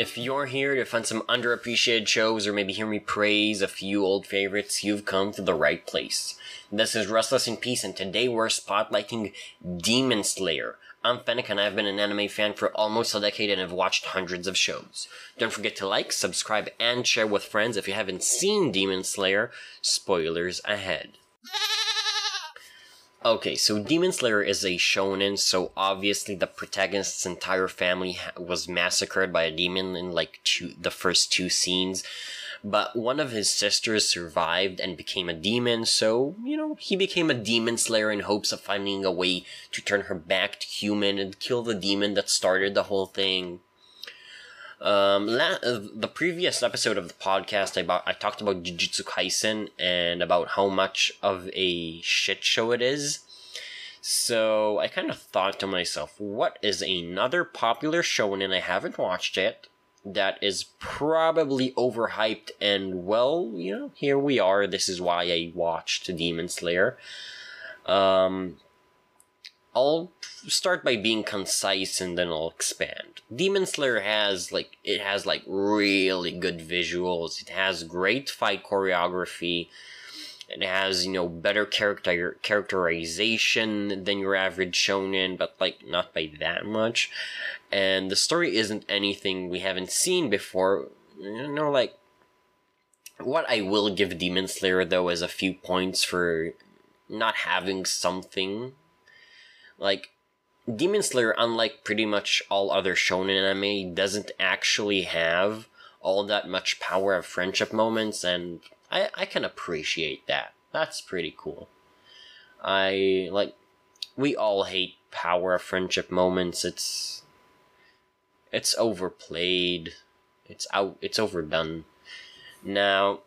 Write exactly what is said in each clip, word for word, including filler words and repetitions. if you're here to find some underappreciated shows or maybe hear me praise a few old favorites, you've come to the right place. This is Restless in Peace, and today we're spotlighting Demon Slayer. I'm Fennec, and I've been an anime fan for almost a decade and have watched hundreds of shows. Don't forget to like, subscribe, and share with friends if you haven't seen Demon Slayer. Spoilers ahead. Okay, so Demon Slayer is a shonen, so obviously the protagonist's entire family was massacred by a demon in like two, the first two scenes. But one of his sisters survived and became a demon, so, you know, he became a demon slayer in hopes of finding a way to turn her back to human and kill the demon that started the whole thing. Um, la the previous episode of the podcast, I, about, I talked about Jujutsu Kaisen and about how much of a shit show it is. So I kind of thought to myself, what is another popular shonen I haven't watched yet? That is probably overhyped, and well, you know, here we are. This is why I watched Demon Slayer. Um, I'll start by being concise, and then I'll expand. Demon Slayer has like it has like really good visuals. It has great fight choreography. It has, you know, better character characterization than your average shonen, but like not by that much. And the story isn't anything we haven't seen before. You know, like, what I will give Demon Slayer though is a few points for not having something. Like, Demon Slayer, unlike pretty much all other shonen anime, doesn't actually have all that much power of friendship moments, and I, I can appreciate that. That's pretty cool. I, like, we all hate power of friendship moments. It's, it's overplayed. It's out, it's overdone. Now,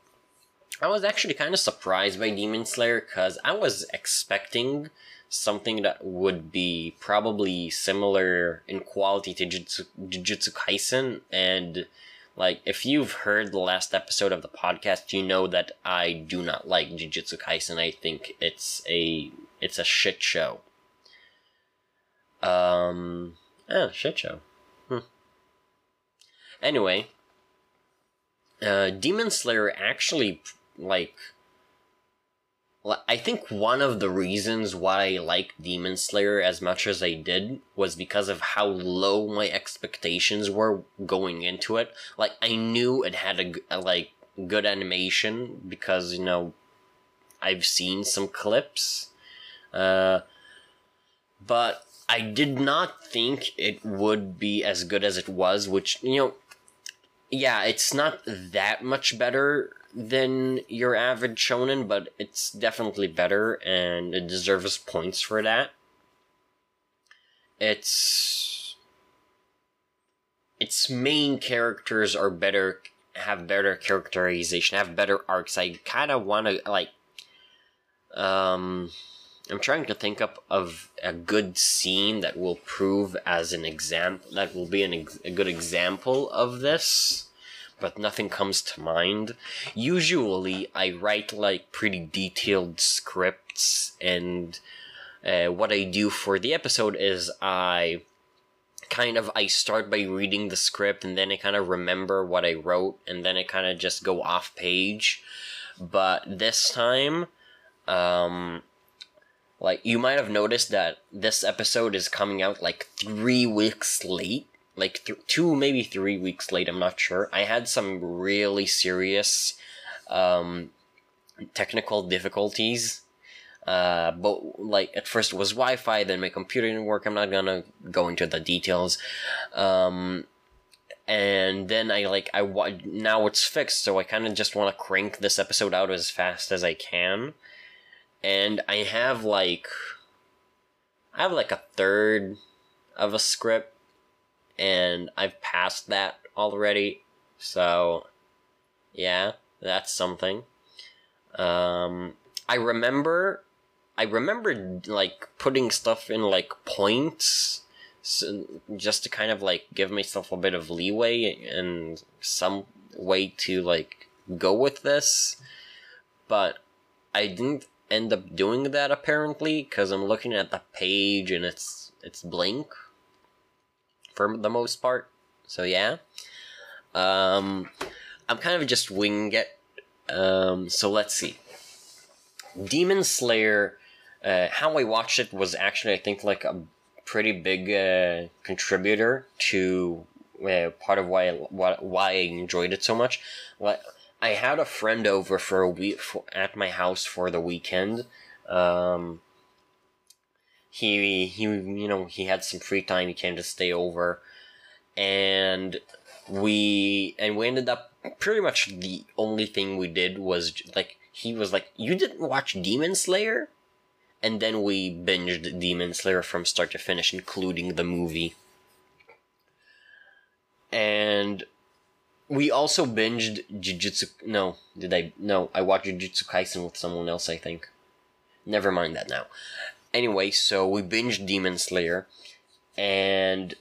I was actually kind of surprised by Demon Slayer, because I was expecting something that would be probably similar in quality to Jujutsu, Jujutsu Kaisen, and like, if you've heard the last episode of the podcast, you know that I do not like Jujutsu Kaisen. I think it's a it's a shit show. Um, ah, shit show. Hmm. Anyway, uh, Demon Slayer actually, like, I think one of the reasons why I liked Demon Slayer as much as I did was because of how low my expectations were going into it. Like, I knew it had a, a like, good animation because, you know, I've seen some clips. Uh, but I did not think it would be as good as it was, which, you know, yeah, it's not that much better than your average shonen, but it's definitely better, and it deserves points for that. It's... Its main characters are better, have better characterization, have better arcs. I kind of want to, like... Um... I'm trying to think up of a good scene that will prove as an example, that will be an ex a good example of this, but nothing comes to mind. Usually, I write, like, pretty detailed scripts, and uh, what I do for the episode is I kind of, I start by reading the script, and then I kind of remember what I wrote, and then I kind of just go off page. But this time, um... like, you might have noticed that this episode is coming out, like, three weeks late. Like, th two, maybe three weeks late, I'm not sure. I had some really serious um, technical difficulties. Uh, but, like, at first it was Wi-Fi, then my computer didn't work. I'm not gonna go into the details. Um... And then I, like, I wa now it's fixed, so I kind of just want to crank this episode out as fast as I can. And I have, like, I have, like, a third of a script, and I've passed that already, so, yeah, that's something. Um, I remember, I remember, like, putting stuff in, like, points, so just to kind of, like, give myself a bit of leeway and some way to, like, go with this, but I didn't end up doing that apparently, because I'm looking at the page and it's it's blank for the most part. So yeah, Um, I'm kind of just winging it. Um, so let's see. Demon Slayer, uh, how I watched it was actually, I think, like a pretty big uh, contributor to uh, part of why I, why I enjoyed it so much. I had a friend over for a week for, at my house for the weekend. Um, he he, you know, he had some free time. He came to stay over, and we and we ended up pretty much the only thing we did was like. He was like, you didn't watch Demon Slayer? And then we binged Demon Slayer from start to finish, including the movie. And we also binged Jujutsu... No, did I... No, I watched Jujutsu Kaisen with someone else, I think. Never mind that now. Anyway, so we binged Demon Slayer. And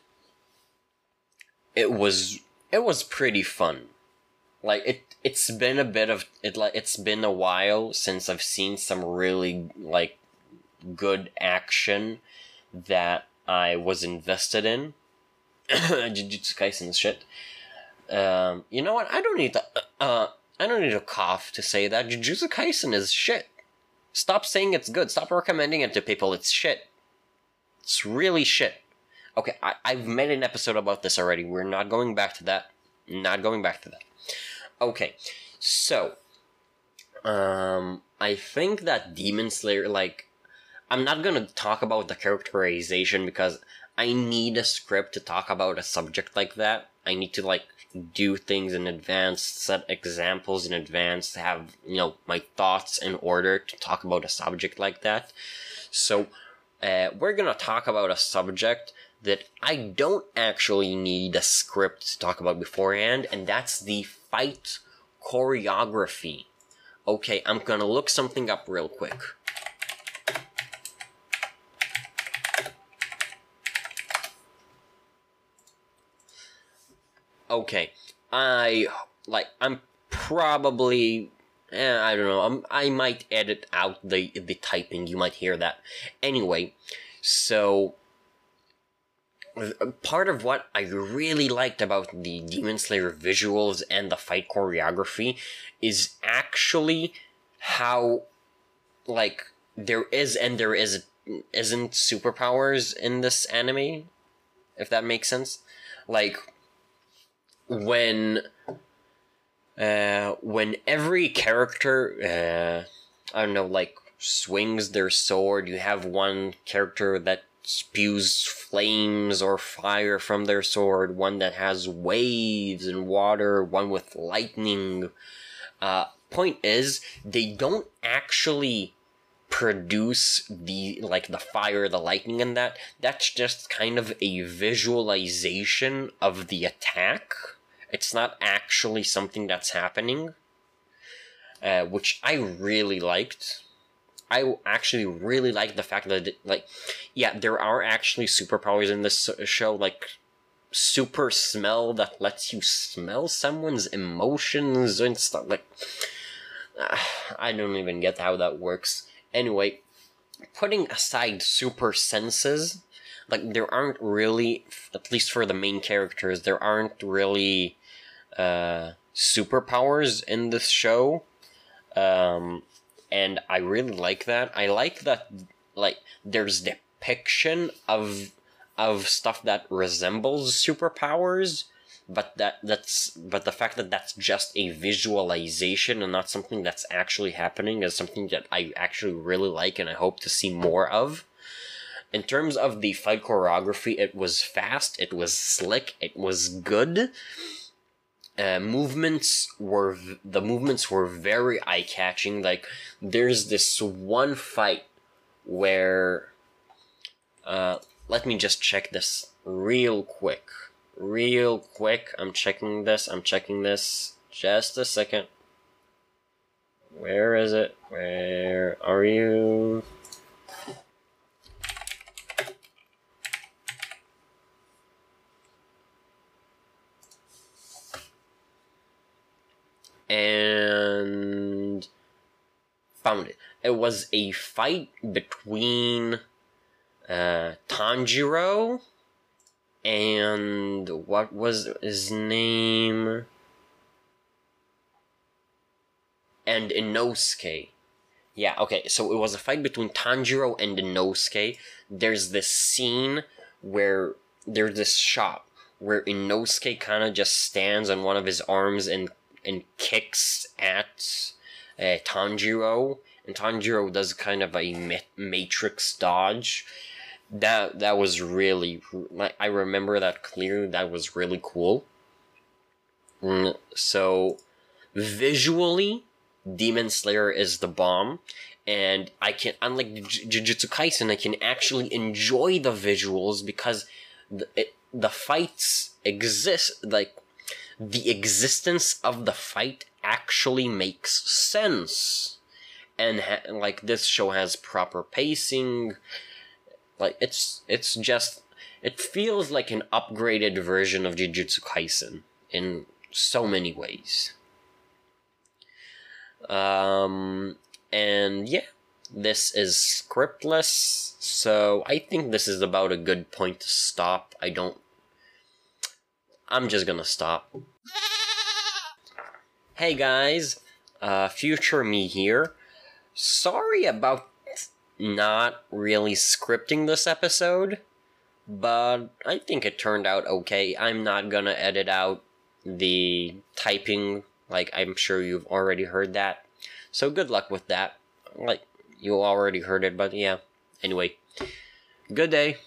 it was... It was pretty fun. Like, it... It's been a bit of it. Like it's been a while since I've seen some really like good action that I was invested in. Jujutsu Kaisen shit. Um, you know what? I don't need to. Uh, I don't need to cough to say that Jujutsu Kaisen is shit. Stop saying it's good. Stop recommending it to people. It's shit. It's really shit. Okay, I, I've made an episode about this already. We're not going back to that. Not going back to that. Okay, so, um, I think that Demon Slayer, like, I'm not gonna talk about the characterization because I need a script to talk about a subject like that. I need to, like, do things in advance, set examples in advance, have, you know, my thoughts in order to talk about a subject like that. So, uh, we're gonna talk about a subject that I don't actually need a script to talk about beforehand, and that's the fight choreography. Okay, I'm gonna look something up real quick. Okay, I like I'm probably eh, I don't know. I'm, I might edit out the the typing. You might hear that. Anyway, so. Part of what I really liked about the Demon Slayer visuals and the fight choreography is actually how, like, there is and there is, isn't superpowers in this anime, if that makes sense. Like, when, uh, when every character, uh, I don't know, like, swings their sword, you have one character that spews flames or fire from their sword, one that has waves and water, one with lightning. Uh, point is, they don't actually produce the, like, the fire, the lightning and that. That's just kind of a visualization of the attack. It's not actually something that's happening, uh, which I really liked. I actually really like the fact that, like, yeah, there are actually superpowers in this show, like, super smell that lets you smell someone's emotions and stuff, like, uh, I don't even get how that works. Anyway, putting aside super senses, like, there aren't really, at least for the main characters, there aren't really, uh, superpowers in this show, um... and I really like that. I like that, like, there's depiction of of stuff that resembles superpowers, but that that's but the fact that that's just a visualization and not something that's actually happening is something that I actually really like and I hope to see more of. In terms of the fight choreography, it was fast, it was slick, it was good. Uh, movements were v- the movements were very eye-catching. Like, there's this one fight where uh, let me just check this real quick real quick I'm checking this I'm checking this just a second. Where is it? Where are you? And found it. It was a fight between uh, Tanjiro and what was his name? and Inosuke. Yeah, okay, so it was a fight between Tanjiro and Inosuke. There's this scene where there's this shop where Inosuke kind of just stands on one of his arms and, and kicks at uh, Tanjiro. And Tanjiro does kind of a ma matrix dodge. That that was really... I remember that clearly. That was really cool. Mm, so, visually, Demon Slayer is the bomb. And I can, unlike Jujutsu Kaisen, I can actually enjoy the visuals because the, it, the fights exist. Like, the existence of the fight actually makes sense. And, ha like, this show has proper pacing. Like, it's it's just... It feels like an upgraded version of Jujutsu Kaisen in so many ways. Um, and, yeah. This is scriptless, so I think this is about a good point to stop. I don't... I'm just gonna stop. Hey, guys. Uh, future me here. Sorry about not really scripting this episode, but I think it turned out okay. I'm not gonna edit out the typing, like I'm sure you've already heard that. So good luck with that. Like, you already heard it, but yeah. Anyway, good day.